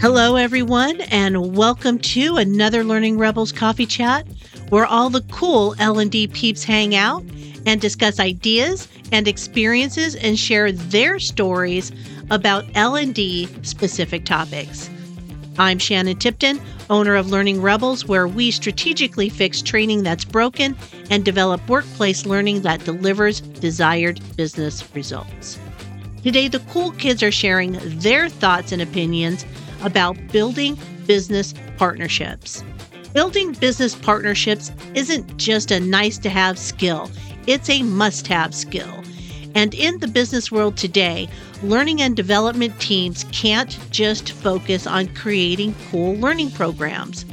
Hello, everyone, and welcome to another Learning Rebels Coffee Chat, where all the cool L&D peeps hang out and discuss ideas and experiences and share their stories about L&D specific topics. I'm Shannon Tipton, owner of Learning Rebels, where we strategically fix training that's broken and develop workplace learning that delivers desired business results. Today, the cool kids are sharing their thoughts and opinions about building business partnerships. Building business partnerships isn't just a nice-to-have skill, it's a must-have skill. And in the business world today, learning and development teams can't just focus on creating cool learning programs.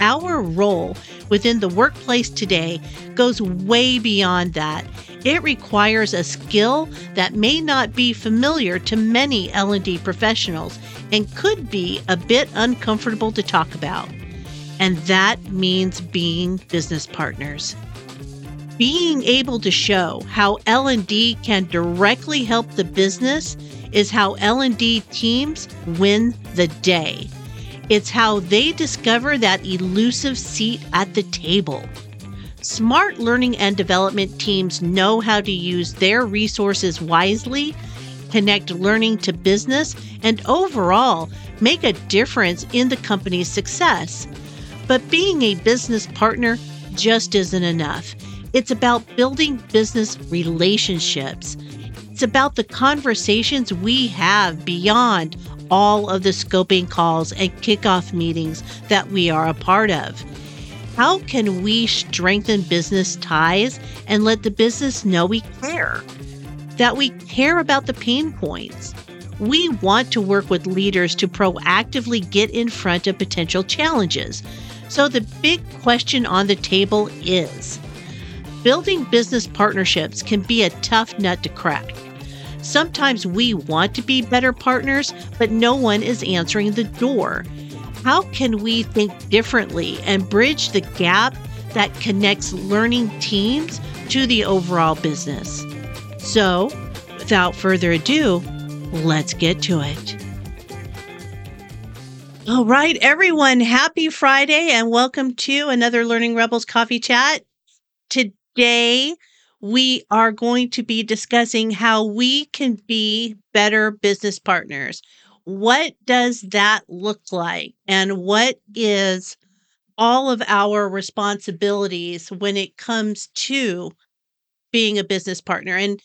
Our role within the workplace today goes way beyond that. It requires a skill that may not be familiar to many L&D professionals and could be a bit uncomfortable to talk about. And that means being business partners. Being able to show how L&D can directly help the business is how L&D teams win the day. It's how they discover that elusive seat at the table. Smart learning and development teams know how to use their resources wisely, connect learning to business, and overall make a difference in the company's success. But being a business partner just isn't enough. It's about building business relationships. It's about the conversations we have beyond all of the scoping calls and kickoff meetings that we are a part of. How can we strengthen business ties and let the business know we care? That we care about the pain points. We want to work with leaders to proactively get in front of potential challenges. So the big question on the table is, building business partnerships can be a tough nut to crack. Sometimes we want to be better partners, but no one is answering the door. How can we think differently and bridge the gap that connects learning teams to the overall business? So, without further ado, let's get to it. All right, everyone, happy Friday and welcome to another Learning Rebels Coffee Chat. Today, we are going to be discussing how we can be better business partners. What does that look like? And what is all of our responsibilities when it comes to being a business partner? And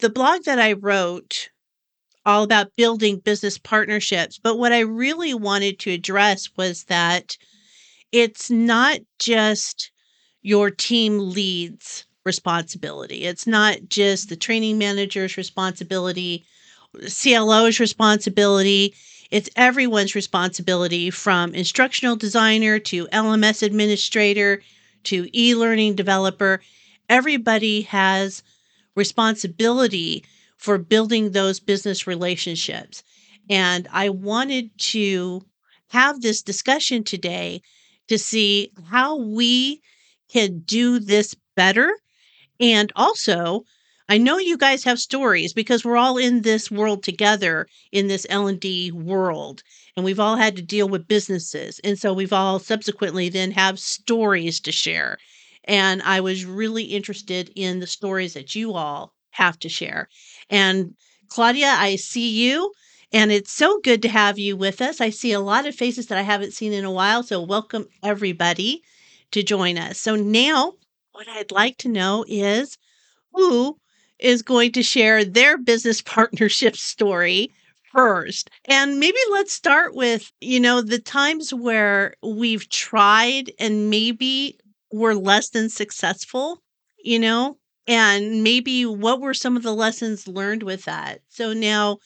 the blog that I wrote all about building business partnerships, but what I really wanted to address was that it's not just your team lead's responsibility. It's not just the training manager's responsibility, CLO's responsibility. It's everyone's responsibility, from instructional designer to LMS administrator to e-learning developer. Everybody has responsibility for building those business relationships. And I wanted to have this discussion today to see how we can do this better. And also, I know you guys have stories because we're all in this world together, in this L&D world, and we've all had to deal with businesses. And so we've all subsequently then have stories to share. And I was really interested in the stories that you all have to share. And Claudia, I see you, and it's so good to have you with us. I see a lot of faces that I haven't seen in a while, so welcome everybody to join us. So now what I'd like to know is who is going to share their business partnership story first. And maybe let's start with, the times where we've tried and maybe we're less than successful, and maybe what were some of the lessons learned with that? So now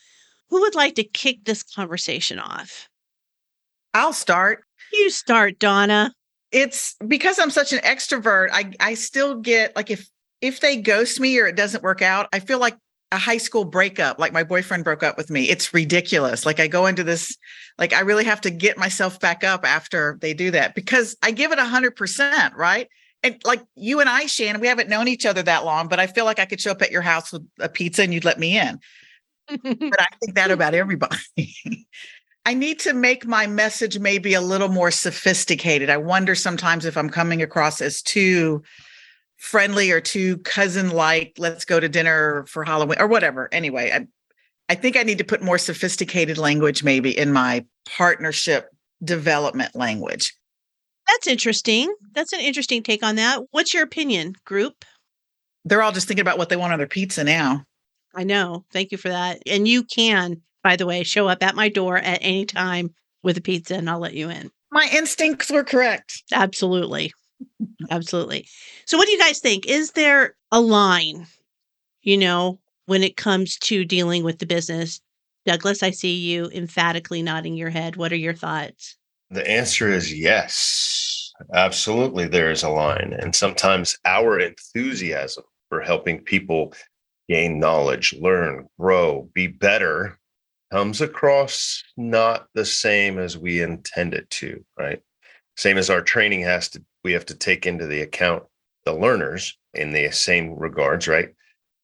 who would like to kick this conversation off? I'll start. You start, Donna. It's because I'm such an extrovert, I still get, like, if they ghost me or it doesn't work out, I feel like a high school breakup, like my boyfriend broke up with me. It's ridiculous. Like, I go into this, like, I really have to get myself back up after they do that because I give it 100%, right? And like you and I, Shannon, we haven't known each other that long, but I feel like I could show up at your house with a pizza and you'd let me in. But I think that about everybody. I need to make my message maybe a little more sophisticated. I wonder sometimes if I'm coming across as too friendly or too cousin-like, let's go to dinner for Halloween or whatever. Anyway, I think I need to put more sophisticated language maybe in my partnership development language. That's interesting. That's an interesting take on that. What's your opinion, group? They're all just thinking about what they want on their pizza now. I know. Thank you for that. And you can, by the way, show up at my door at any time with a pizza and I'll let you in. My instincts were correct. Absolutely. Absolutely. So what do you guys think? Is there a line, you know, when it comes to dealing with the business? Douglas, I see you emphatically nodding your head. What are your thoughts? The answer is yes, absolutely. There is a line. And sometimes our enthusiasm for helping people gain knowledge, learn, grow, be better comes across not the same as we intend it to, right? Same as our training we have to take into the account the learners in the same regards, right?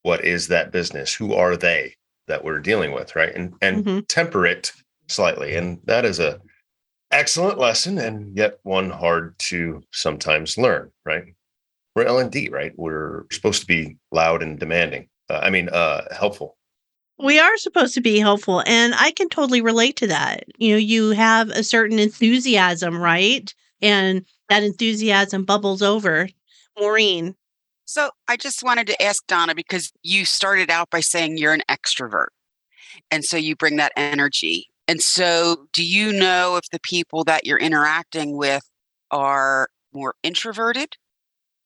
What is that business? Who are they that we're dealing with, right? And temper it slightly. And that is a excellent lesson, and yet one hard to sometimes learn, right? We're L&D, right? We're supposed to be loud and demanding. Helpful. We are supposed to be helpful, and I can totally relate to that. You know, you have a certain enthusiasm, right? And that enthusiasm bubbles over. Maureen. So I just wanted to ask Donna, because you started out by saying you're an extrovert, and so you bring that energy. And so do you know if the people that you're interacting with are more introverted?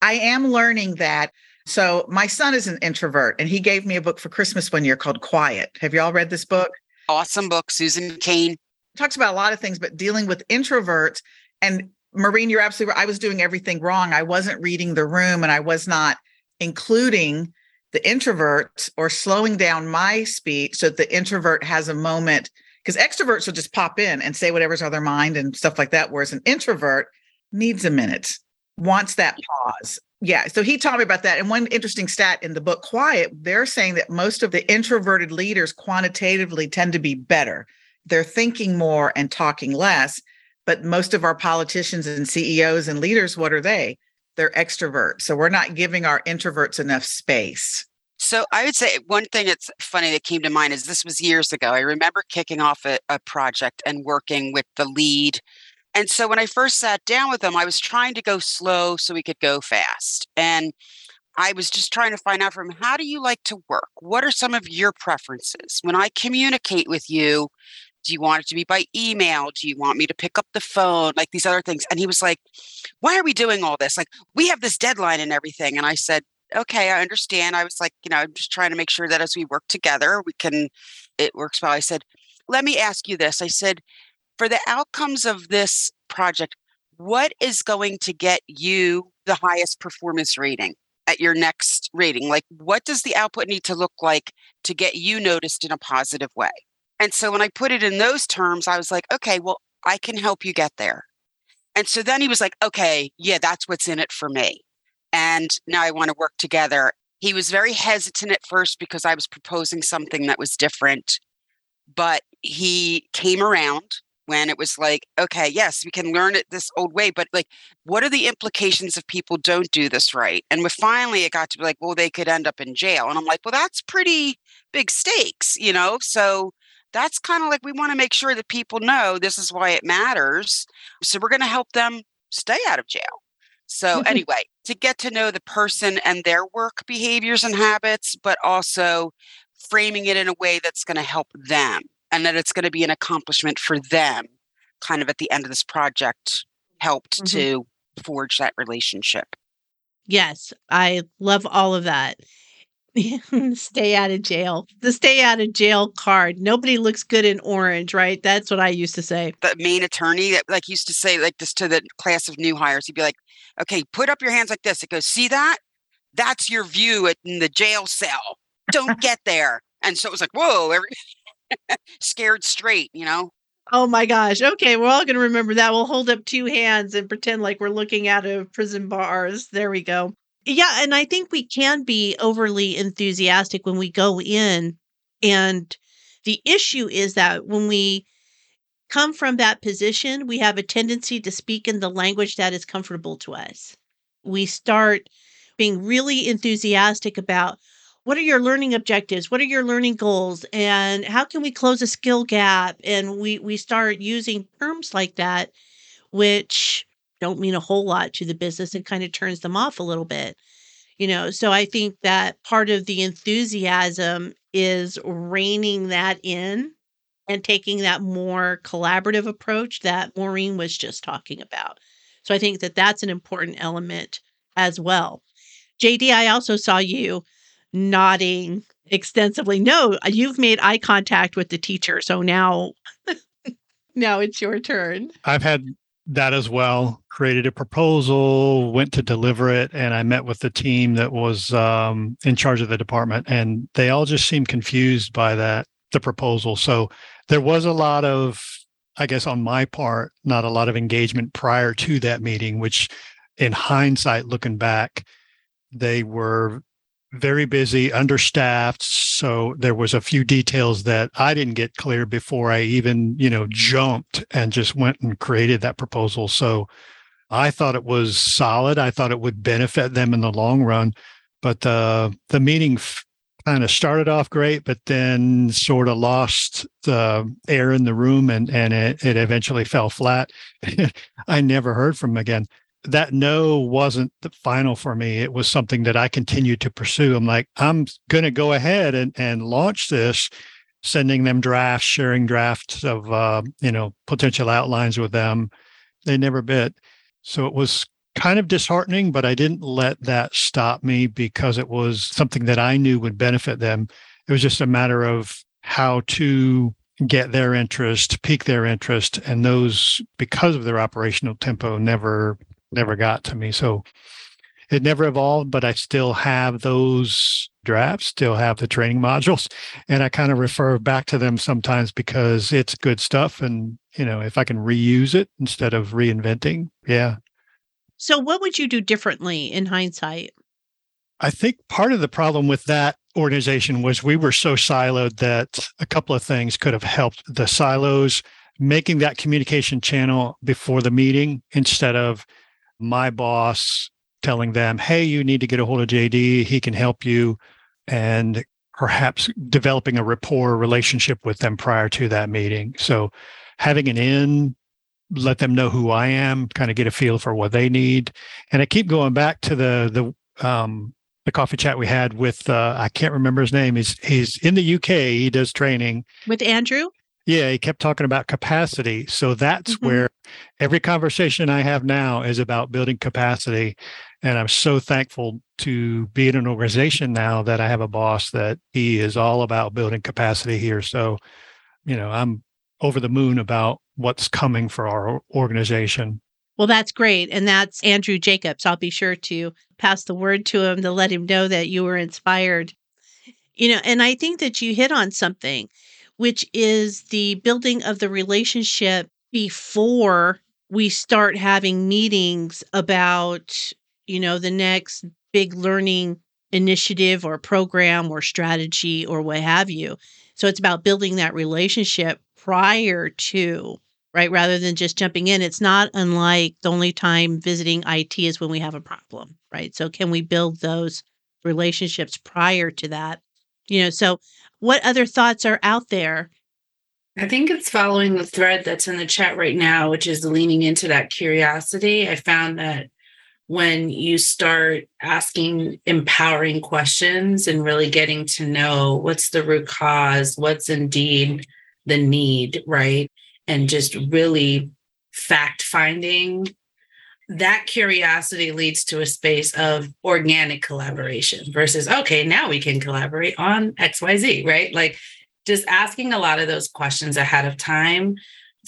I am learning that. So my son is an introvert, and he gave me a book for Christmas one year called Quiet. Have you all read this book? Awesome book, Susan Cain. Talks about a lot of things, but dealing with introverts. And Maureen, you're absolutely right. I was doing everything wrong. I wasn't reading the room, and I was not including the introverts or slowing down my speech so that the introvert has a moment. Because extroverts will just pop in and say whatever's on their mind and stuff like that, whereas an introvert needs a minute, wants that pause. Yeah, so he taught me about that. And one interesting stat in the book, Quiet, they're saying that most of the introverted leaders quantitatively tend to be better. They're thinking more and talking less, but most of our politicians and CEOs and leaders, what are they? They're extroverts. So we're not giving our introverts enough space. So I would say one thing that's funny that came to mind is this was years ago. I remember kicking off a project and working with the lead. And so when I first sat down with them, I was trying to go slow so we could go fast. And I was just trying to find out from him, how do you like to work? What are some of your preferences? When I communicate with you, do you want it to be by email? Do you want me to pick up the phone? Like these other things. And he was like, why are we doing all this? Like, we have this deadline and everything. And I said, okay, I understand. I was like, you know, I'm just trying to make sure that as we work together, it works well. I said, let me ask you this. I said, for the outcomes of this project, what is going to get you the highest performance rating at your next rating? Like, what does the output need to look like to get you noticed in a positive way? And so when I put it in those terms, I was like, okay, well, I can help you get there. And so then he was like, okay, yeah, that's what's in it for me. And now I want to work together. He was very hesitant at first because I was proposing something that was different, but he came around when it was like, okay, yes, we can learn it this old way, but like, what are the implications if people don't do this right? And finally it got to be like, well, they could end up in jail. And I'm like, well, that's pretty big stakes, you know? So that's kind of like, we want to make sure that people know this is why it matters. So we're going to help them stay out of jail. So anyway, to get to know the person and their work behaviors and habits, but also framing it in a way that's going to help them and that it's going to be an accomplishment for them kind of at the end of this project helped to forge that relationship. Yes, I love all of that. Stay out of jail. The stay out of jail card. Nobody looks good in orange, right? That's what I used to say. The main attorney that like used to say like this to the class of new hires. He'd be like, okay, put up your hands like this. It goes, see that? That's your view in the jail cell. Don't get there. And so it was like, whoa, scared straight, you know? Oh my gosh. Okay, we're all going to remember that. We'll hold up two hands and pretend like we're looking out of prison bars. There we go. Yeah, and I think we can be overly enthusiastic when we go in. And the issue is that when we come from that position, we have a tendency to speak in the language that is comfortable to us. We start being really enthusiastic about what are your learning objectives? What are your learning goals? And how can we close a skill gap? And we start using terms like that, which don't mean a whole lot to the business and kind of turns them off a little bit. You know, so I think that part of the enthusiasm is reining that in and taking that more collaborative approach that Maureen was just talking about. So I think that that's an important element as well. JD, I also saw you nodding extensively. No, you've made eye contact with the teacher. So now it's your turn. I've had that as well. Created a proposal, went to deliver it, and I met with the team that was in charge of the department. And they all just seemed confused by that, the proposal. So there was a lot of, I guess on my part, not a lot of engagement prior to that meeting, which in hindsight, looking back, they were very busy, understaffed. So there was a few details that I didn't get clear before I even, jumped and just went and created that proposal. So I thought it was solid. I thought it would benefit them in the long run. But the meeting kind of started off great, but then sort of lost the air in the room and it eventually fell flat. I never heard from them again. That no wasn't the final for me. It was something that I continued to pursue. I'm like, I'm going to go ahead and launch this, sending them drafts, sharing drafts of, potential outlines with them. They never bit. So it was kind of disheartening, but I didn't let that stop me because it was something that I knew would benefit them. It was just a matter of how to get their interest, pique their interest. And those, because of their operational tempo, never got to me. So it never evolved, but I still have those drafts, still have the training modules. And I kind of refer back to them sometimes because it's good stuff. And, if I can reuse it instead of reinventing. Yeah. So what would you do differently in hindsight? I think part of the problem with that organization was we were so siloed that a couple of things could have helped. The silos, making that communication channel before the meeting instead of my boss telling them, hey, you need to get a hold of JD. He can help you. And perhaps developing a rapport relationship with them prior to that meeting. So having an in, let them know who I am, kind of get a feel for what they need. And I keep going back to the coffee chat we had with, I can't remember his name. He's in the UK. He does training. With Andrew? Yeah, he kept talking about capacity. So that's where every conversation I have now is about building capacity. And I'm so thankful to be in an organization now that I have a boss that he is all about building capacity here. So, I'm over the moon about what's coming for our organization. Well, that's great. And that's Andrew Jacobs. I'll be sure to pass the word to him to let him know that you were inspired. And I think that you hit on something, which is the building of the relationship before we start having meetings about, the next big learning initiative or program or strategy or what have you. So it's about building that relationship prior to, right, rather than just jumping in. It's not unlike the only time visiting IT is when we have a problem, right? So can we build those relationships prior to that? So what other thoughts are out there? I think it's following the thread that's in the chat right now, which is leaning into that curiosity. I found that when you start asking empowering questions and really getting to know what's the root cause, what's indeed the need, right? And just really fact-finding, that curiosity leads to a space of organic collaboration versus, okay, now we can collaborate on XYZ, right? Like just asking a lot of those questions ahead of time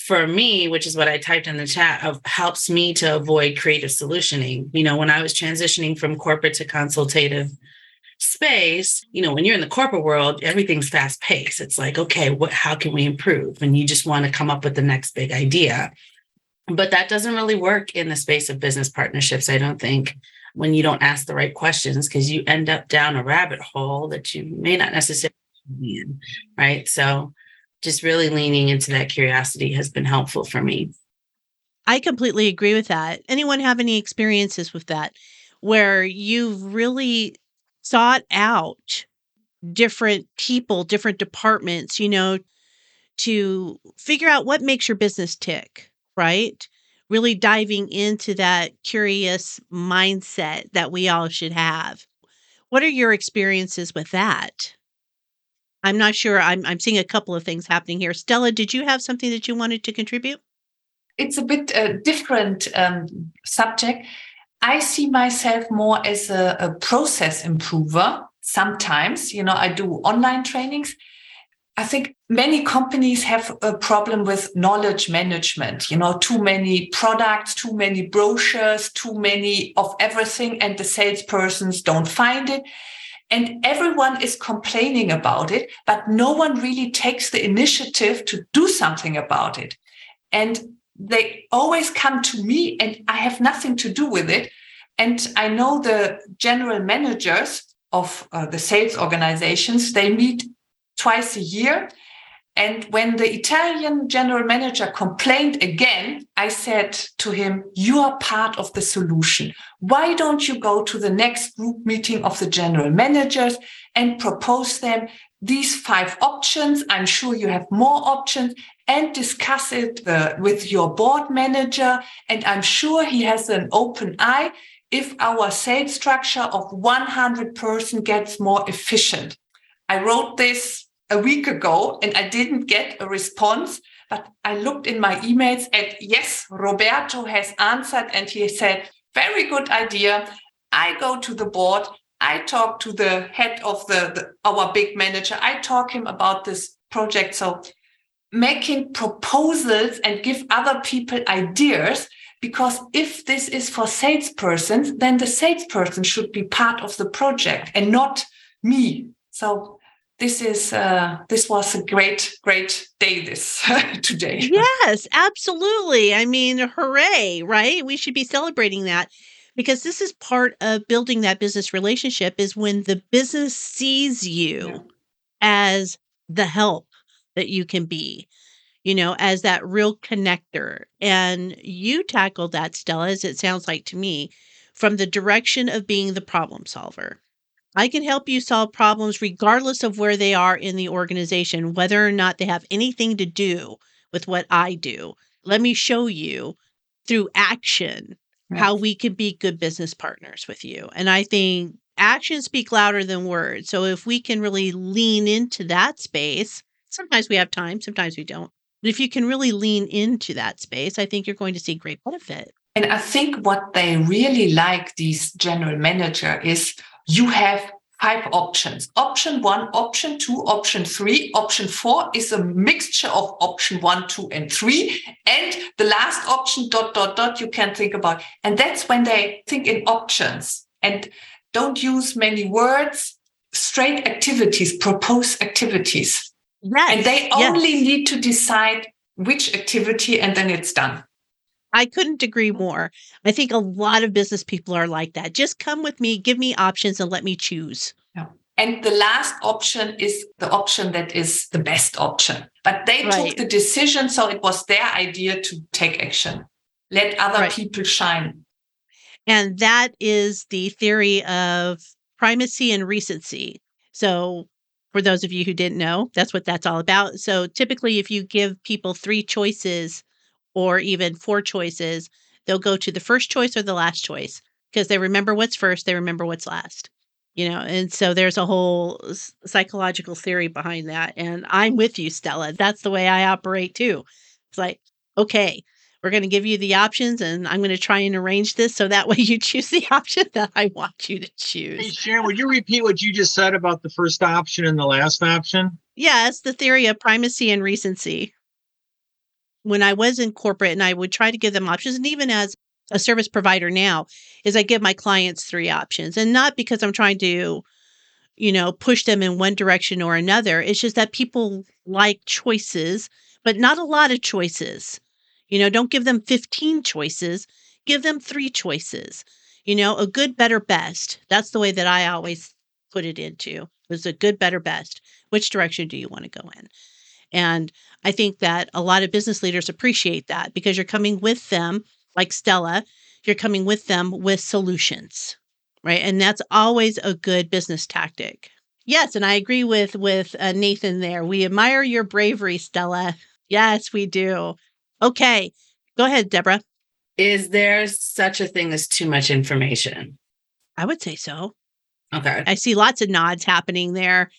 for me, which is what I typed in the chat, of helps me to avoid creative solutioning. When I was transitioning from corporate to consultative, space, you know, when you're in the corporate world, everything's fast paced. It's like, okay, how can we improve? And you just want to come up with the next big idea. But that doesn't really work in the space of business partnerships, I don't think, when you don't ask the right questions, because you end up down a rabbit hole that you may not necessarily be in, right? So just really leaning into that curiosity has been helpful for me. I completely agree with that. Anyone have any experiences with that, where you've really sought out different people, different departments, you know, to figure out what makes your business tick, right? Really diving into that curious mindset that we all should have. What are your experiences with that? I'm not sure. I'm seeing a couple of things happening here. Stella, did you have something that you wanted to contribute? It's a bit different subject. I see myself more as a process improver. Sometimes, you know, I do online trainings. I think many companies have a problem with knowledge management, you know, too many products, too many brochures, too many of everything, and the salespersons don't find it. And everyone is complaining about it, but no one really takes the initiative to do something about it. And they always come to me and I have nothing to do with it. And I know the general managers of the sales organizations, they meet twice a year. And when the Italian general manager complained again, I said to him, you are part of the solution. Why don't you go to the next group meeting of the general managers and propose them these 5 options? I'm sure you have more options, and discuss it with your board manager. And I'm sure he has an open eye if our sales structure of 100 person gets more efficient. I wrote this a week ago and I didn't get a response, but I looked in my emails and yes, Roberto has answered and he said, very good idea. I go to the board. I talk to the head of our big manager. I talk him about this project. So making proposals and give other people ideas, because if this is for salespersons, then the salesperson should be part of the project and not me. So this was a great day today. Yes, absolutely. I mean, hooray, right? We should be celebrating that, because this is part of building that business relationship, is when the business sees you as the help that you can be, you know, as that real connector. And you tackled that, Stella, as it sounds like to me, from the direction of being the problem solver. I can help you solve problems regardless of where they are in the organization, whether or not they have anything to do with what I do. Let me show you through action how we can be good business partners with you. And I think actions speak louder than words. So if we can really lean into that space, sometimes we have time, sometimes we don't. But if you can really lean into that space, I think you're going to see great benefit. And I think what they really like, these general manager, is you have 5 options. Option 1, option 2, option 3. Option 4 is a mixture of option 1, 2, and 3. And the last option, ... you can think about. And that's when they think in options and don't use many words, straight activities, propose activities. Right. And they only need to decide which activity, and then it's done. I couldn't agree more. I think a lot of business people are like that. Just come with me, give me options, and let me choose. Yeah. And the last option is the option that is the best option. But they took the decision, so it was their idea to take action. Let other people shine. And that is the theory of primacy and recency. So for those of you who didn't know, that's what that's all about. So typically, if you give people 3 choices or even 4 choices, they'll go to the first choice or the last choice, because they remember what's first, they remember what's last, you know. And so there's a whole psychological theory behind that. And I'm with you, Stella. That's the way I operate too. It's like, okay, we're going to give you the options and I'm going to try and arrange this so that way you choose the option that I want you to choose. Hey, Sharon, would you repeat what you just said about the first option and the last option? Yes, the theory of primacy and recency. When I was in corporate and I would try to give them options, and even as a service provider now, is I give my clients 3 options. And not because I'm trying to you know, push them in one direction or another. It's just that people like choices, but not a lot of choices. You know, don't give them 15 choices. Give them 3 choices. You know, a good, better, best. That's the way that I always put it into, was a good, better, best. Which direction do you want to go in? And I think that a lot of business leaders appreciate that, because you're coming with them, like Stella, you're coming with them with solutions, right? And that's always a good business tactic. Yes, and I agree with Nathan there. We admire your bravery, Stella. Yes, we do. Okay, go ahead, Deborah. Is there such a thing as too much information? I would say so. Okay. I see lots of nods happening there.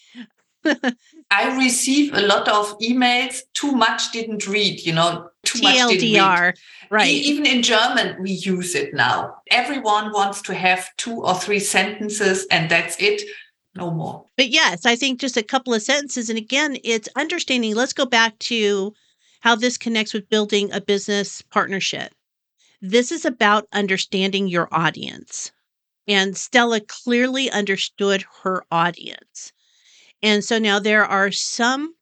I receive a lot of emails, too much didn't read, you know, too much didn't read. Right. Even in German, we use it now. Everyone wants to have 2 or 3 sentences and that's it, no more. But yes, I think just a couple of sentences. And again, it's understanding. Let's go back to how this connects with building a business partnership. This is about understanding your audience. And Stella clearly understood her audience. And so now there are some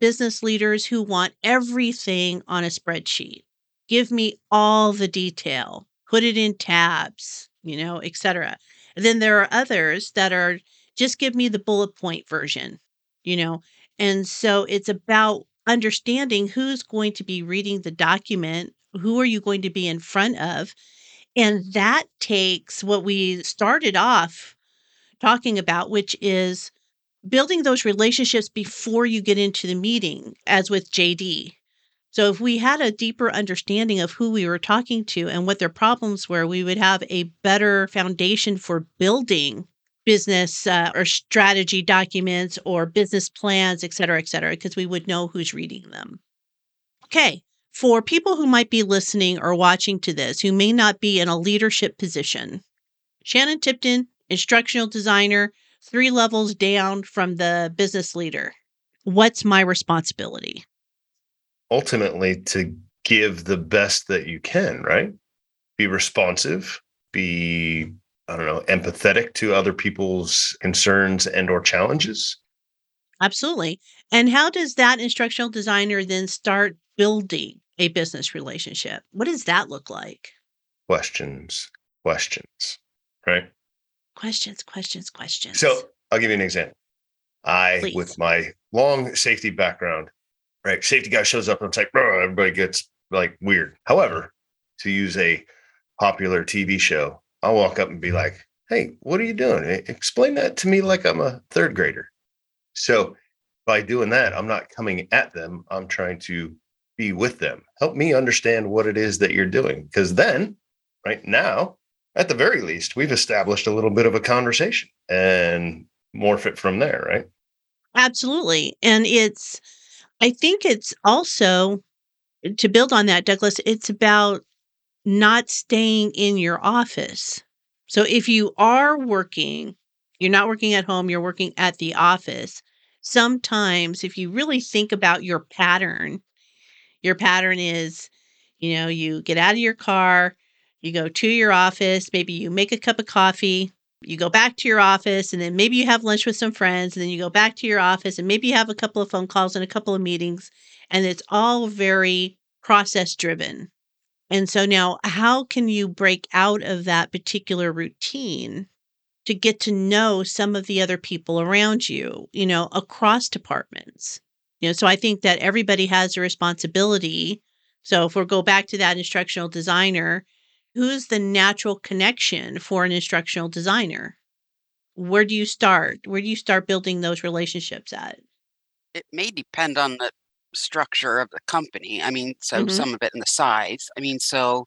business leaders who want everything on a spreadsheet. Give me all the detail, put it in tabs, you know, et cetera. And then there are others that are just give me the bullet point version, you know. And so it's about understanding who's going to be reading the document, who are you going to be in front of. And that takes what we started off talking about, which is building those relationships before you get into the meeting, as with JD. So if we had a deeper understanding of who we were talking to and what their problems were, we would have a better foundation for building business or strategy documents or business plans, et cetera, because we would know who's reading them. Okay, for people who might be listening or watching to this, who may not be in a leadership position, Shannon Tipton, instructional designer, 3 levels down from the business leader. What's my responsibility? Ultimately, to give the best that you can, right? Be responsive, be, I don't know, empathetic to other people's concerns and or challenges. Absolutely. And how does that instructional designer then start building a business relationship? What does that look like? Questions, right? Questions. So I'll give you an example. Please. With my long safety background, right? Safety guy shows up and it's like, bro, everybody gets like weird. However, to use a popular TV show, I'll walk up and be like, hey, what are you doing? Explain that to me like I'm a 3rd grader. So by doing that, I'm not coming at them. I'm trying to be with them. Help me understand what it is that you're doing. Because then, right now, at the very least, we've established a little bit of a conversation and morph it from there, right? Absolutely. And I think it's also, to build on that, Douglas, it's about not staying in your office. So if you are working, you're not working at home, you're working at the office. Sometimes if you really think about your pattern is, you know, you get out of your car, you go to your office, maybe you make a cup of coffee, you go back to your office, and then maybe you have lunch with some friends, and then you go back to your office, and maybe you have a couple of phone calls and a couple of meetings, and it's all very process-driven. And so now, how can you break out of that particular routine to get to know some of the other people around you, you know, across departments? You know, so I think that everybody has a responsibility. So if we go back to that instructional designer, who's the natural connection for an instructional designer? Where do you start? Where do you start building those relationships at? It may depend on the structure of the company. I mean, so some of it in the size. I mean, so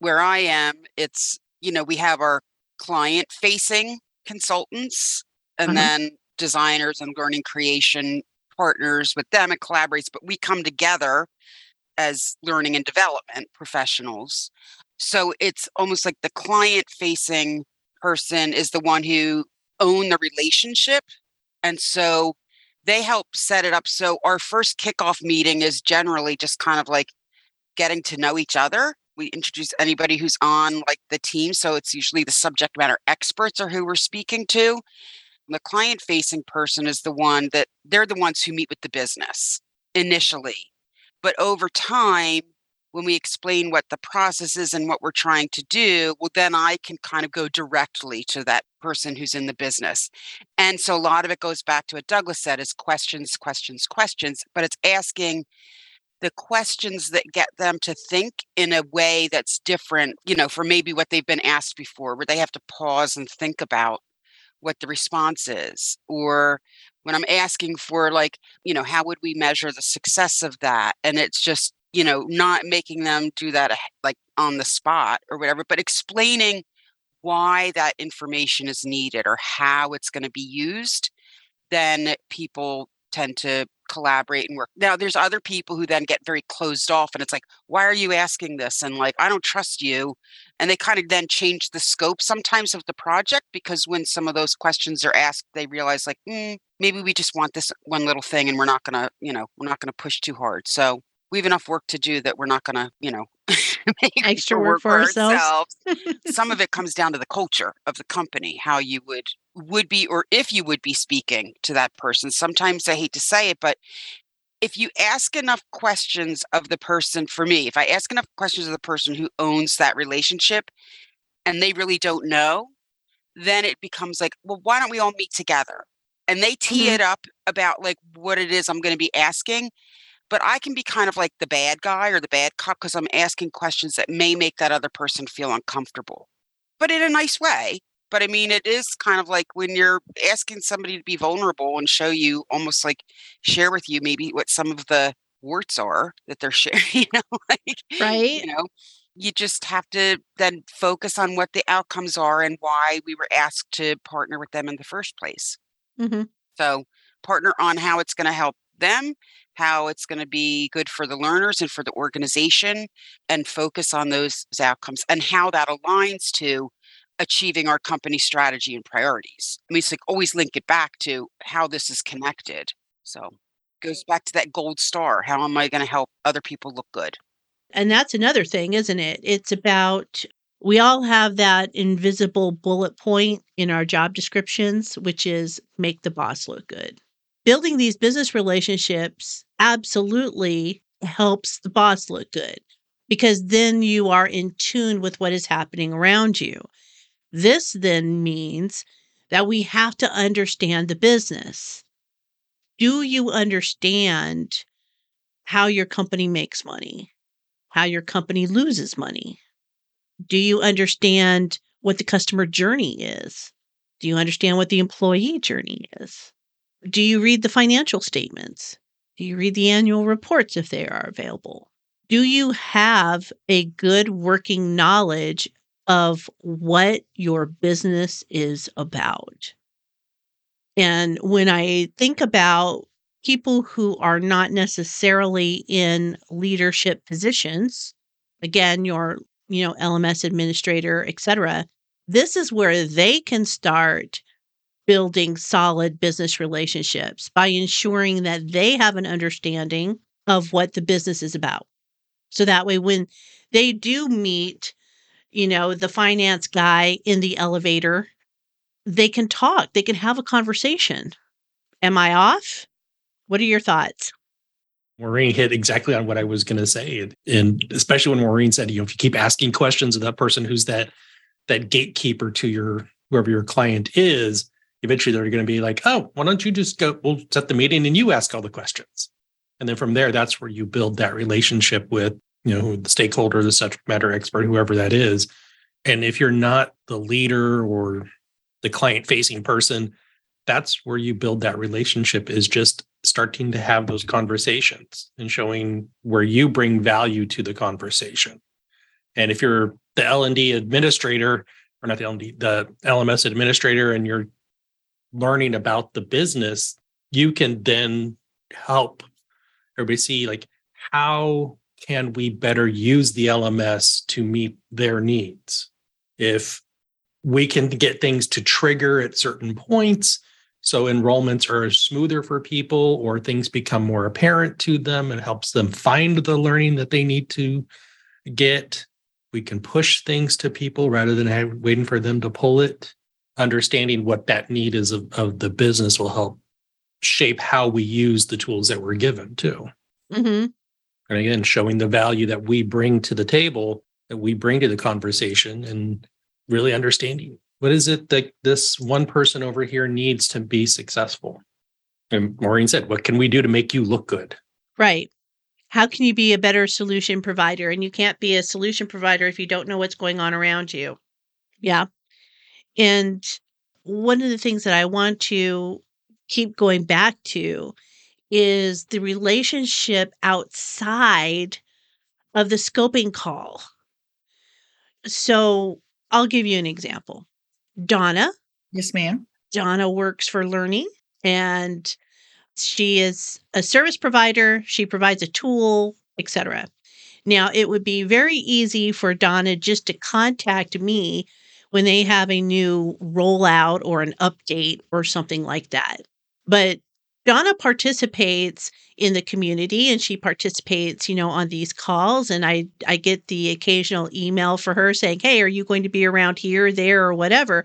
where I am, it's, you know, we have our client-facing consultants and then designers and learning creation partners with them. It collaborates, but we come together as learning and development professionals. So it's almost like the client-facing person is the one who owns the relationship. And so they help set it up. So our first kickoff meeting is generally just kind of like getting to know each other. We introduce anybody who's on like the team. So it's usually the subject matter experts are who we're speaking to. The client-facing person is the one that they're the ones who meet with the business initially. But over time, when we explain what the process is and what we're trying to do, well, then I can kind of go directly to that person who's in the business. And so a lot of it goes back to what Douglas said is questions, but it's asking the questions that get them to think in a way that's different, you know, for maybe what they've been asked before, where they have to pause and think about what the response is, or when I'm asking for, like, you know, how would we measure the success of that? And it's just, you know, not making them do that like on the spot or whatever, but explaining why that information is needed or how it's going to be used, then people tend to collaborate and work. Now, there's other people who then get very closed off and it's like, why are you asking this? And like, I don't trust you. And they kind of then change the scope sometimes of the project, because when some of those questions are asked, they realize like, maybe we just want this one little thing and we're not going to, you know, we're not going to push too hard. So we have enough work to do that we're not going to, you know, make extra work for ourselves. Some of it comes down to the culture of the company, how you would be, or if you would be speaking to that person. Sometimes I hate to say it, but if you ask enough questions of the person, for me, if I ask enough questions of the person who owns that relationship and they really don't know, then it becomes like, well, why don't we all meet together? And they tee it up about like what it is I'm going to be asking. But I can be kind of like the bad guy or the bad cop because I'm asking questions that may make that other person feel uncomfortable, but in a nice way. But I mean, it is kind of like when you're asking somebody to be vulnerable and show you, almost like share with you maybe what some of the warts are that they're sharing, you know, like, right. You know, you just have to then focus on what the outcomes are and why we were asked to partner with them in the first place. Mm-hmm. So partner on how it's going to help them, how it's going to be good for the learners and for the organization, and focus on those outcomes and how that aligns to achieving our company strategy and priorities. I mean, it's like always link it back to how this is connected. So it goes back to that gold star. How am I going to help other people look good? And that's another thing, isn't it? It's about, we all have that invisible bullet point in our job descriptions, which is make the boss look good. Building these business relationships absolutely helps the boss look good, because then you are in tune with what is happening around you. This then means that we have to understand the business. Do you understand how your company makes money? How your company loses money? Do you understand what the customer journey is? Do you understand what the employee journey is? Do you read the financial statements? Do you read the annual reports if they are available? Do you have a good working knowledge of what your business is about? And when I think about people who are not necessarily in leadership positions, again, your, you know, LMS administrator, etc., this is where they can start building solid business relationships by ensuring that they have an understanding of what the business is about. So that way, when they do meet, you know, the finance guy in the elevator, they can talk, they can have a conversation. Am I off? What are your thoughts? Maureen hit exactly on what I was going to say. And especially when Maureen said, you know, if you keep asking questions of that person who's that gatekeeper to your, whoever your client is, eventually they're going to be like, oh, why don't you just go, we'll set the meeting and you ask all the questions. And then from there, that's where you build that relationship with, you know, the stakeholder, the subject matter expert, whoever that is. And if you're not the leader or the client-facing person, that's where you build that relationship, is just starting to have those conversations and showing where you bring value to the conversation. And if you're the L&D administrator, or not the L&D, the LMS administrator, and you're learning about the business, you can then help everybody see, like, how can we better use the LMS to meet their needs? If we can get things to trigger at certain points, so enrollments are smoother for people or things become more apparent to them and helps them find the learning that they need to get. We can push things to people rather than waiting for them to pull it. understanding what that need is of the business will help shape how we use the tools that we're given too. Mm-hmm. And again, showing the value that we bring to the table, that we bring to the conversation, and really understanding what is it that this one person over here needs to be successful. And Maureen said, what can we do to make you look good? Right. How can you be a better solution provider? And you can't be a solution provider if you don't know what's going on around you. Yeah. And one of the things that I want to keep going back to is the relationship outside of the scoping call. So I'll give you an example. Donna. Yes, ma'am. Donna works for Learning, and she is a service provider. She provides a tool, etc. Now, it would be very easy for Donna just to contact me when they have a new rollout or an update or something like that. But Donna participates in the community, and she participates, on these calls. And I get the occasional email for her saying, hey, are you going to be around here, there, or whatever?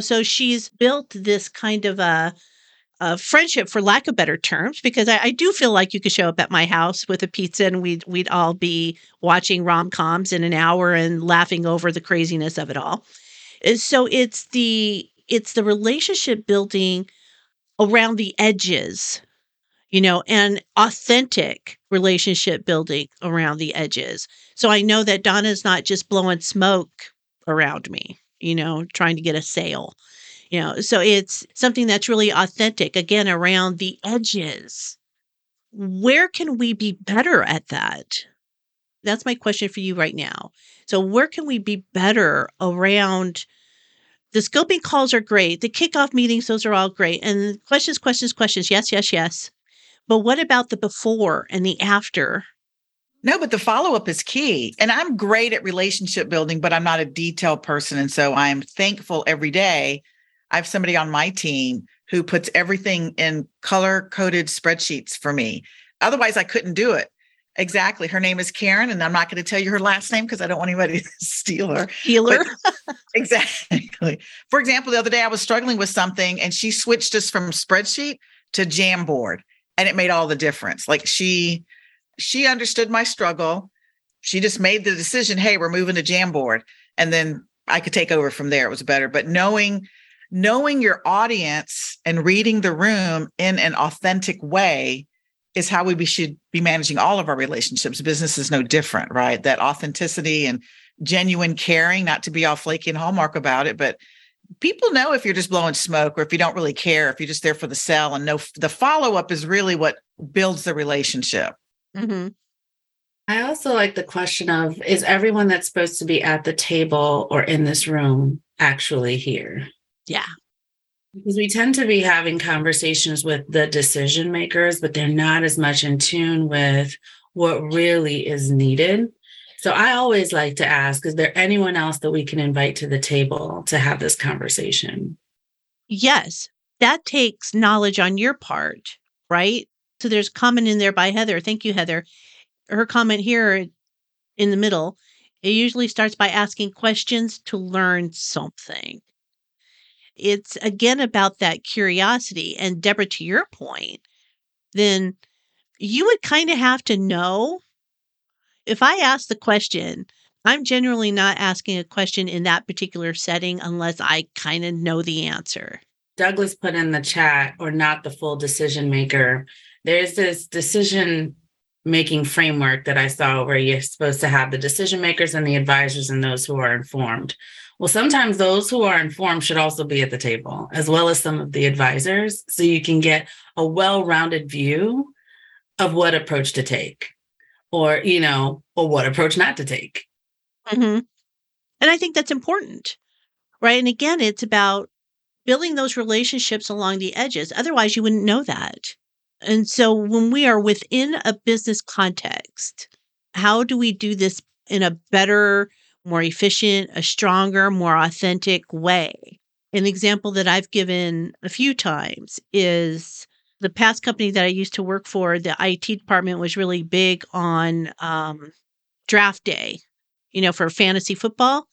So she's built this kind of a friendship, for lack of better terms, because I do feel like you could show up at my house with a pizza and we'd all be watching rom-coms in an hour and laughing over the craziness of it all. And so it's the relationship building around the edges, and authentic relationship building around the edges. So I know that Donna's not just blowing smoke around me, trying to get a sale, So it's something that's really authentic, again, around the edges. Where can we be better at that? That's my question for you right now. So where can we be better around? The scoping calls are great. The kickoff meetings, those are all great. And questions. Yes. But what about the before and the after? No, but the follow-up is key. And I'm great at relationship building, but I'm not a detail person. And so I'm thankful every day. I have somebody on my team who puts everything in color-coded spreadsheets for me. Otherwise, I couldn't do it. Exactly. Her name is Karen, and I'm not going to tell you her last name because I don't want anybody to steal her. Exactly. For example, the other day I was struggling with something, and she switched us from spreadsheet to Jamboard, and it made all the difference. Like she understood my struggle. She just made the decision, hey, we're moving to Jamboard, and then I could take over from there. It was better. But knowing your audience and reading the room in an authentic way is how we should be managing all of our relationships. Business is no different, right? That authenticity and genuine caring, not to be all flaky and Hallmark about it, but people know if you're just blowing smoke or if you don't really care, if you're just there for the sell, and no, the follow-up is really what builds the relationship. Mm-hmm. I also like the question of, is everyone that's supposed to be at the table or in this room actually here? Yeah. Because we tend to be having conversations with the decision makers, but they're not as much in tune with what really is needed. So I always like to ask, is there anyone else that we can invite to the table to have this conversation? Yes, that takes knowledge on your part, right? So there's a comment in there by Heather. Thank you, Heather. Her comment here in the middle, it usually starts by asking questions to learn something. It's, again, about that curiosity. And Deborah, to your point, then you would kind of have to know. If I ask the question, I'm generally not asking a question in that particular setting unless I kind of know the answer. Douglas put in the chat, or not the full decision maker. There's this decision making framework that I saw where you're supposed to have the decision makers and the advisors and those who are informed. Well, sometimes those who are informed should also be at the table, as well as some of the advisors, so you can get a well-rounded view of what approach to take, or, or what approach not to take. Mm-hmm. And I think that's important, right? And again, it's about building those relationships along the edges. Otherwise, you wouldn't know that. And so when we are within a business context, how do we do this in a better, more efficient, a stronger, more authentic way? An example that I've given a few times is the past company that I used to work for. The IT department was really big on draft day, for fantasy football.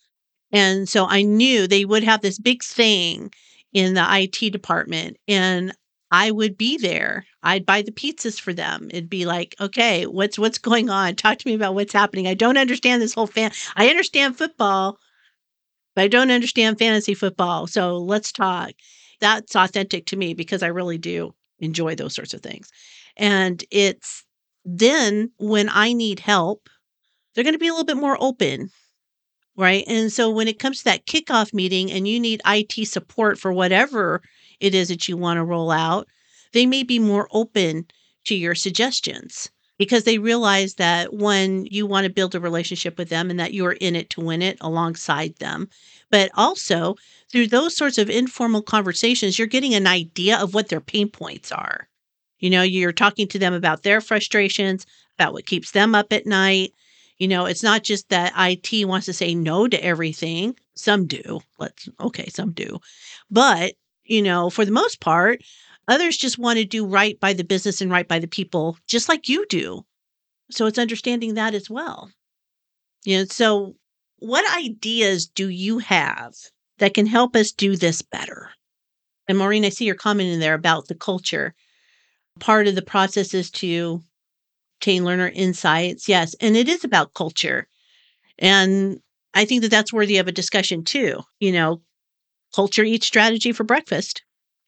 And so I knew they would have this big thing in the IT department, and I would be there. I'd buy the pizzas for them. It'd be like, okay, what's going on? Talk to me about what's happening. I don't understand this whole I understand football, but I don't understand fantasy football. So let's talk. That's authentic to me because I really do enjoy those sorts of things. And it's then when I need help, they're going to be a little bit more open, right? And so when it comes to that kickoff meeting and you need IT support for whatever it is that you want to roll out, they may be more open to your suggestions because they realize that, one, you want to build a relationship with them and that you're in it to win it alongside them. But also, through those sorts of informal conversations, you're getting an idea of what their pain points are. You know, you're talking to them about their frustrations, about what keeps them up at night. You know, it's not just that IT wants to say no to everything. Some do. Some do. But, you know, for the most part, others just want to do right by the business and right by the people, just like you do. So it's understanding that as well. You know, so what ideas do you have that can help us do this better? And Maureen, I see your comment in there about the culture. Part of the process is to obtain learner insights. Yes. And it is about culture. And I think that that's worthy of a discussion too. You know, culture eats strategy for breakfast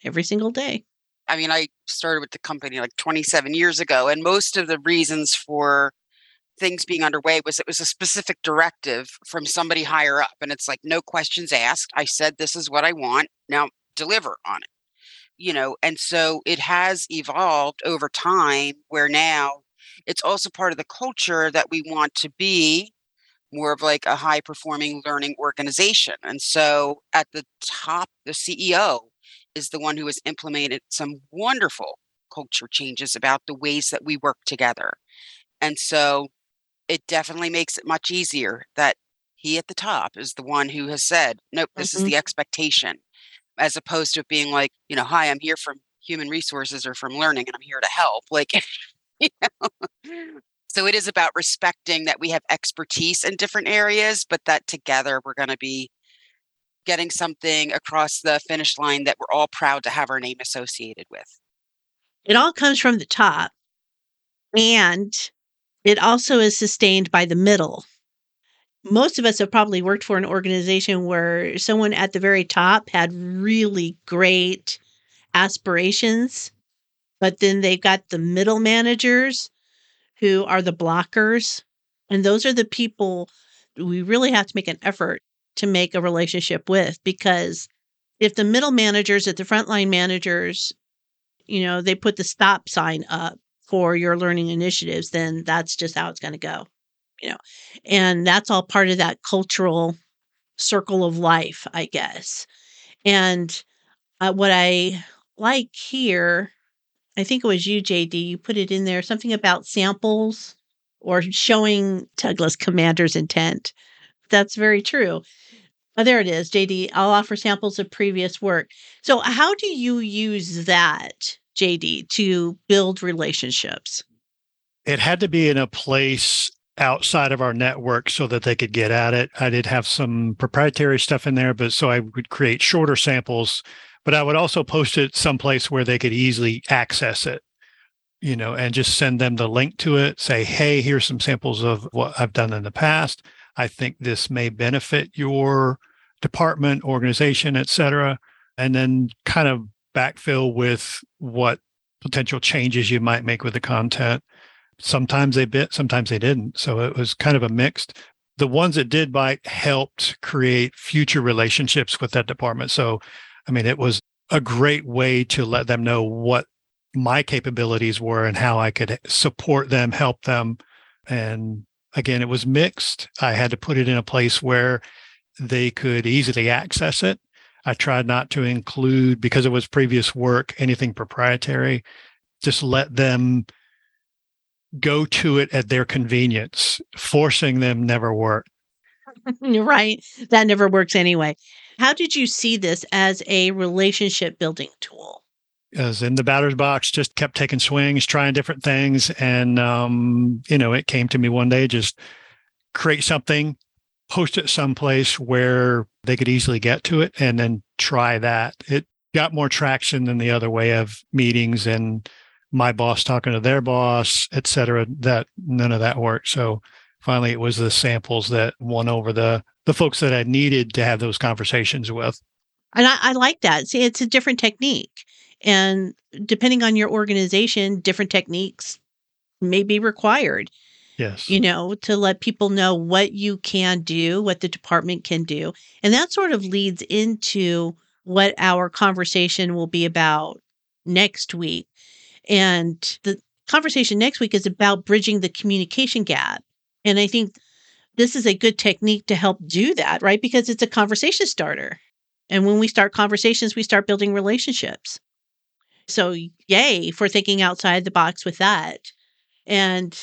every single day. I mean, I started with the company like 27 years ago, and most of the reasons for things being underway was it was a specific directive from somebody higher up. And it's like, no questions asked. I said, this is what I want. Now deliver on it. You know, and so it has evolved over time where now it's also part of the culture that we want to be more of like a high performing learning organization. And so at the top, the CEO is the one who has implemented some wonderful culture changes about the ways that we work together. And so it definitely makes it much easier that he at the top is the one who has said, nope, this is the expectation. As opposed to it being like, you know, hi, I'm here from human resources or from learning and I'm here to help. Like, you know? So it is about respecting that we have expertise in different areas, but that together we're going to be getting something across the finish line that we're all proud to have our name associated with. It all comes from the top, and it also is sustained by the middle. Most of us have probably worked for an organization where someone at the very top had really great aspirations, but then they've got the middle managers who are the blockers. And those are the people we really have to make an effort to make a relationship with, because if the middle managers at the frontline managers, you know, they put the stop sign up for your learning initiatives, then that's just how it's going to go. You know, and that's all part of that cultural circle of life, I guess. And what I like here, I think it was you, JD, you put it in there, something about samples or showing Douglas Commander's intent. That's very true. Oh, there it is, JD. I'll offer samples of previous work. So how do you use that, JD, to build relationships? It had to be in a place outside of our network so that they could get at it. I did have some proprietary stuff in there, but so I would create shorter samples, but I would also post it someplace where they could easily access it, you know, and just send them the link to it, say, hey, here's some samples of what I've done in the past. I think this may benefit your department, organization, et cetera, and then kind of backfill with what potential changes you might make with the content. Sometimes they bit, sometimes they didn't. So it was kind of a mixed. The ones that did bite helped create future relationships with that department. So, I mean, it was a great way to let them know what my capabilities were and how I could support them, help them. And again, it was mixed. I had to put it in a place where they could easily access it. I tried not to include, because it was previous work, anything proprietary. Just let them go to it at their convenience. Forcing them never worked. You're right. That never works anyway. How did you see this as a relationship building tool? As in the batter's box, just kept taking swings, trying different things. And, you know, it came to me one day, just create something post it someplace where they could easily get to it and then try that. It got more traction than the other way of meetings and my boss talking to their boss, et cetera, that none of that worked. So finally, it was the samples that won over the folks that I needed to have those conversations with. And I like that. See, it's a different technique. And depending on your organization, different techniques may be required. Yes. You know, to let people know what you can do, what the department can do. And that sort of leads into what our conversation will be about next week. And the conversation next week is about bridging the communication gap. And I think this is a good technique to help do that, right? Because it's a conversation starter. And when we start conversations, we start building relationships. So yay for thinking outside the box with that. And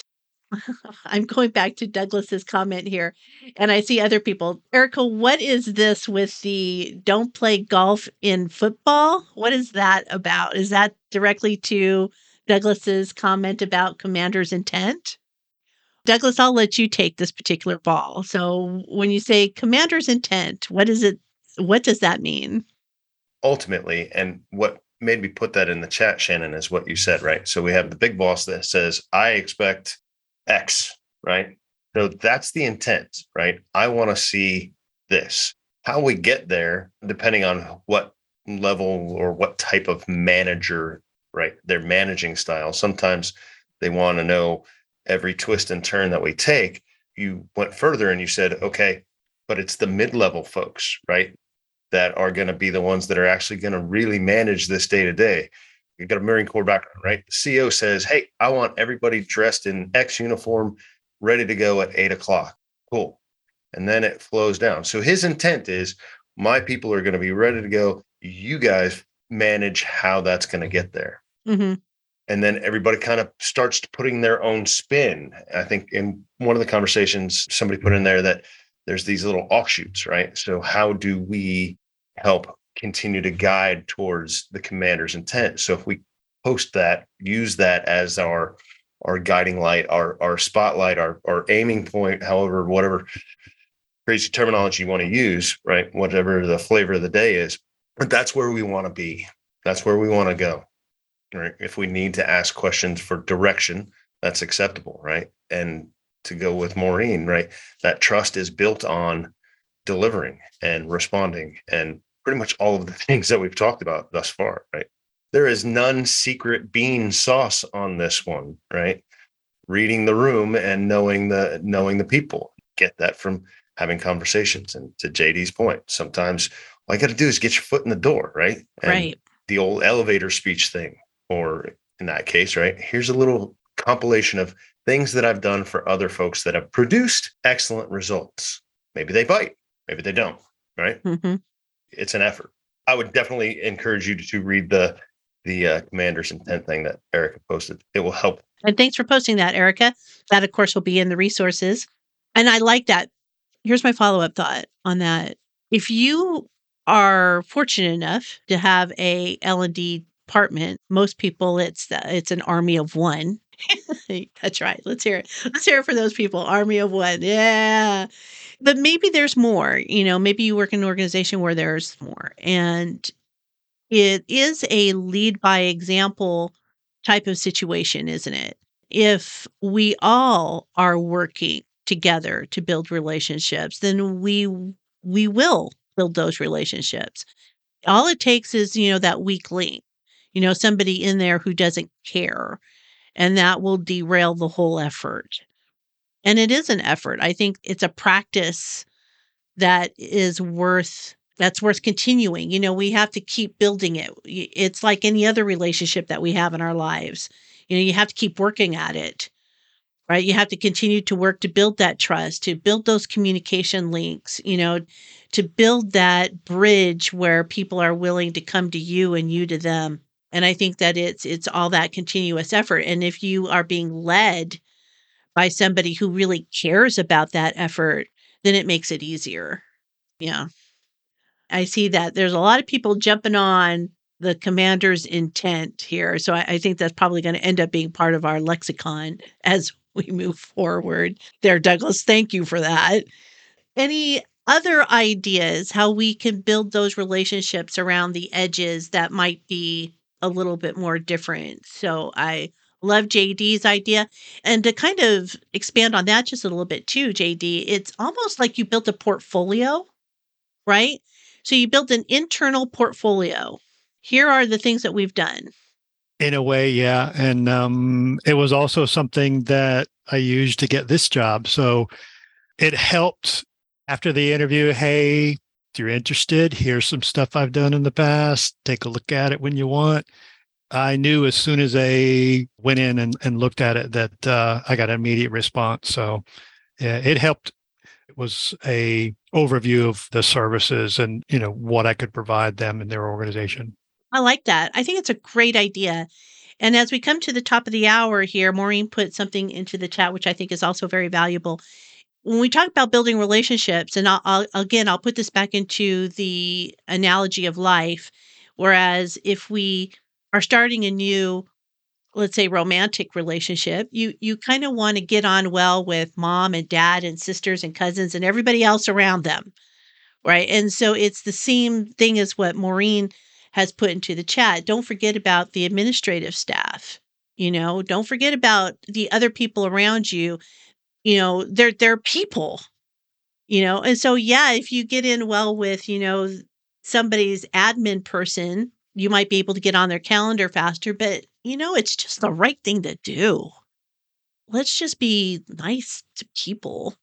I'm going back to Douglas's comment here, and I see other people. Erica, what is this with the don't play golf in football? What is that about? Is that directly to Douglas's comment about Commander's Intent? Douglas, I'll let you take this particular ball. So when you say Commander's Intent, what is it? What does that mean? Ultimately, and what made me put that in the chat, Shannon, is what you said, right? So we have the big boss that says, I expect X, right? So that's the intent, right? I want to see this. How we get there, depending on what level or what type of manager, right? Their managing style. Sometimes they want to know every twist and turn that we take. You went further and you said, okay, but it's the mid-level folks, right? That are going to be the ones that are actually going to really manage this day to day. You've got a Marine Corps background, right? The CO says, hey, I want everybody dressed in X uniform, ready to go at 8 o'clock. Cool. And then it flows down. So his intent is my people are going to be ready to go. You guys manage how that's going to get there. Mm-hmm. And then everybody kind of starts putting their own spin. I think in one of the conversations, somebody put in there that there's these little offshoots, right? So how do we help continue to guide towards the commander's intent? So if we post that, use that as our guiding light, our spotlight, our aiming point, however, whatever crazy terminology you want to use, right? Whatever the flavor of the day is, but that's where we want to be. That's where we want to go, right? If we need to ask questions for direction, that's acceptable, right? And to go with Maureen, right? That trust is built on delivering and responding and pretty much all of the things that we've talked about thus far, right? There is none secret bean sauce on this one, right? Reading the room and knowing the people. Get that from having conversations. And to JD's point, sometimes all I got to do is get your foot in the door, right? And right. The old elevator speech thing, or in that case, right? Here's a little compilation of things that I've done for other folks that have produced excellent results. Maybe they bite, maybe they don't, right? Mm-hmm. It's an effort. I would definitely encourage you to read the Commander's Intent thing that Erica posted. It will help. And thanks for posting that, Erica. That, of course, will be in the resources. And I like that. Here's my follow-up thought on that. If you are fortunate enough to have a L&D department, most people, it's an army of one. That's right. Let's hear it. Let's hear it for those people. Army of one. Yeah. But maybe there's more, you know, maybe you work in an organization where there's more. And it is a lead by example type of situation, isn't it? If we all are working together to build relationships, then we will build those relationships. All it takes is, you know, that weak link, you know, somebody in there who doesn't care, and that will derail the whole effort. And it is an effort. I think it's a practice that is worth continuing. You know, we have to keep building it. It's like any other relationship that we have in our lives. You know, you have to keep working at it, right? You have to continue to work to build that trust, to build those communication links, you know, to build that bridge where people are willing to come to you and you to them. And I think that it's all that continuous effort. And if you are being led by somebody who really cares about that effort, then it makes it easier. Yeah. I see that there's a lot of people jumping on the commander's intent here. So I think that's probably going to end up being part of our lexicon as we move forward. There, Douglas, thank you for that. Any other ideas how we can build those relationships around the edges that might be a little bit more different? So I love JD's idea. And to kind of expand on that just a little bit too, JD, it's almost like you built a portfolio, right? So you built an internal portfolio. Here are the things that we've done. In a way, yeah. And it was also something that I used to get this job. So it helped after the interview. Hey, if you're interested, here's some stuff I've done in the past. Take a look at it when you want. I knew as soon as I went in and looked at it that I got an immediate response. So yeah, it helped. It was a overview of the services and, you know, what I could provide them in their organization. I like that. I think it's a great idea. And as we come to the top of the hour here, Maureen put something into the chat, which I think is also very valuable. When we talk about building relationships, and I'll put this back into the analogy of life, whereas if we are starting a new, let's say, romantic relationship, you kind of want to get on well with mom and dad and sisters and cousins and everybody else around them, right? And so it's the same thing as what Maureen has put into the chat. Don't forget about the administrative staff, you know, don't forget about the other people around you. You know, they're people, you know, and so, yeah, if you get in well with, you know, somebody's admin person, you might be able to get on their calendar faster, but, you know, it's just the right thing to do. Let's just be nice to people,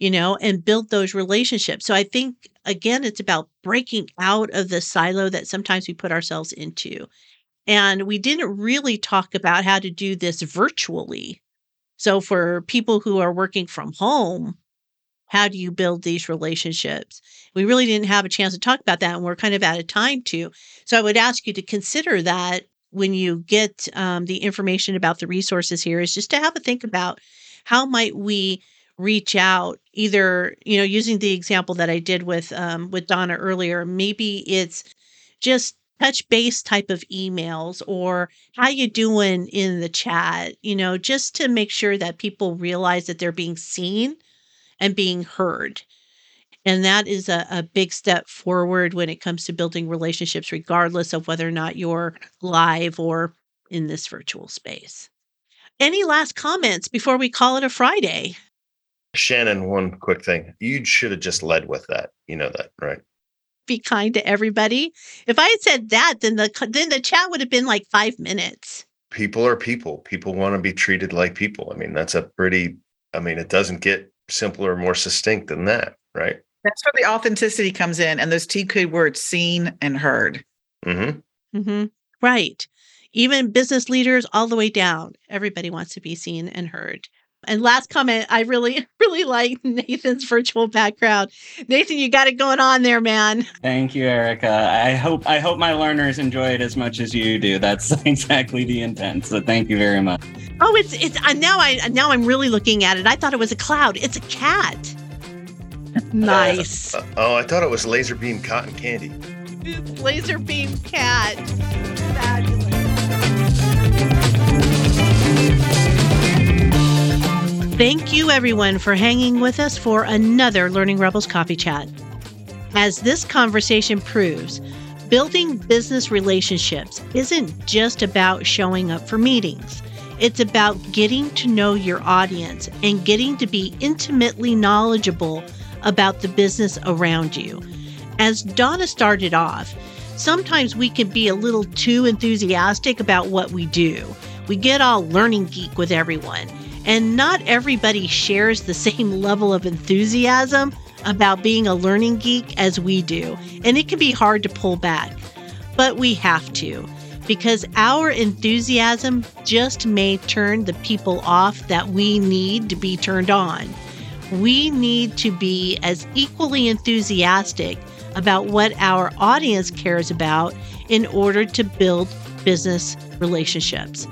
you know, and build those relationships. So I think, again, it's about breaking out of the silo that sometimes we put ourselves into. And we didn't really talk about how to do this virtually. So for people who are working from home, how do you build these relationships? We really didn't have a chance to talk about that, and we're kind of out of time too. So I would ask you to consider that when you get the information about the resources here, is just to have a think about how might we reach out, either, you know, using the example that I did with Donna earlier, maybe it's just touch base type of emails or how you doing in the chat, you know, just to make sure that people realize that they're being seen and being heard. And that is a big step forward when it comes to building relationships, regardless of whether or not you're live or in this virtual space. Any last comments before we call it a Friday? Shannon, one quick thing. You should have just led with that. You know that, right? Be kind to everybody. If I had said that, then the chat would have been like 5 minutes. People are people. People want to be treated like people. I mean, that's it doesn't get simpler, more succinct than that, right? That's where the authenticity comes in. And those two key words, seen and heard. Mm-hmm. Mm-hmm. Right. Even business leaders all the way down, everybody wants to be seen and heard. And last comment, I really, really like Nathan's virtual background. Nathan, you got it going on there, man. Thank you, Erica. I hope my learners enjoy it as much as you do. That's exactly the intent. So thank you very much. Oh, now I'm really looking at it. I thought it was a cloud. It's a cat. Nice. I thought it was laser beam cotton candy. It's laser beam cat. Fabulous. Thank you, everyone, for hanging with us for another Learning Rebels Coffee Chat. As this conversation proves, building business relationships isn't just about showing up for meetings. It's about getting to know your audience and getting to be intimately knowledgeable about the business around you. As Donna started off, sometimes we can be a little too enthusiastic about what we do. We get all learning geek with everyone. And not everybody shares the same level of enthusiasm about being a learning geek as we do. And it can be hard to pull back, but we have to, because our enthusiasm just may turn the people off that we need to be turned on. We need to be as equally enthusiastic about what our audience cares about in order to build business relationships.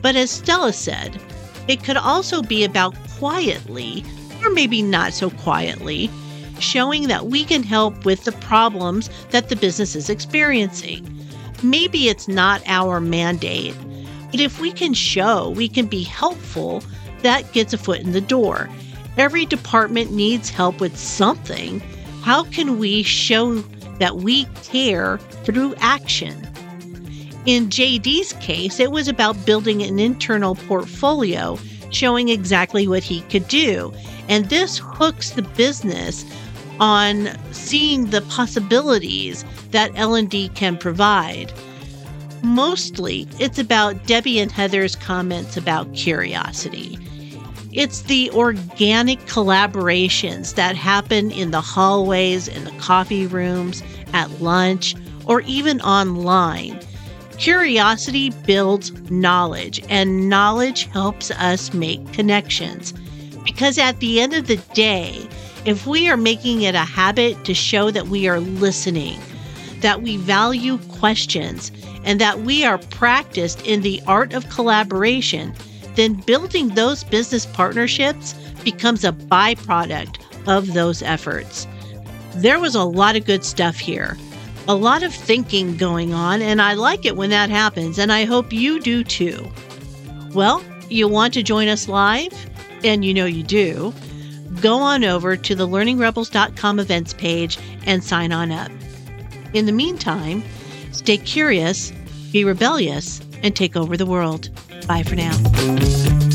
But as Stella said, it could also be about quietly, or maybe not so quietly, showing that we can help with the problems that the business is experiencing. Maybe it's not our mandate, but if we can show we can be helpful, that gets a foot in the door. Every department needs help with something. How can we show that we care through action? In JD's case, it was about building an internal portfolio, showing exactly what he could do. And this hooks the business on seeing the possibilities that L&D can provide. Mostly, it's about Debbie and Heather's comments about curiosity. It's the organic collaborations that happen in the hallways, in the coffee rooms, at lunch, or even online. Curiosity builds knowledge, and knowledge helps us make connections. Because at the end of the day, if we are making it a habit to show that we are listening, that we value questions, and that we are practiced in the art of collaboration, then building those business partnerships becomes a byproduct of those efforts. There was a lot of good stuff here, a lot of thinking going on, and I like it when that happens, and I hope you do too. Well, you want to join us live? And you know you do. Go on over to the learningrebels.com events page and sign on up. In the meantime, stay curious, be rebellious, and take over the world. Bye for now.